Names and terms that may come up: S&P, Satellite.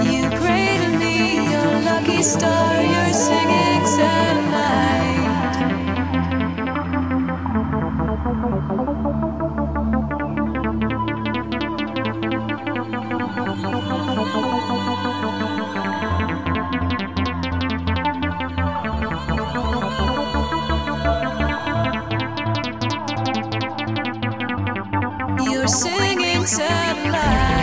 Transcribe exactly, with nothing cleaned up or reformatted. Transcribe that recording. You cradle me, your lucky star, you're singing satellite. You're singing satellite.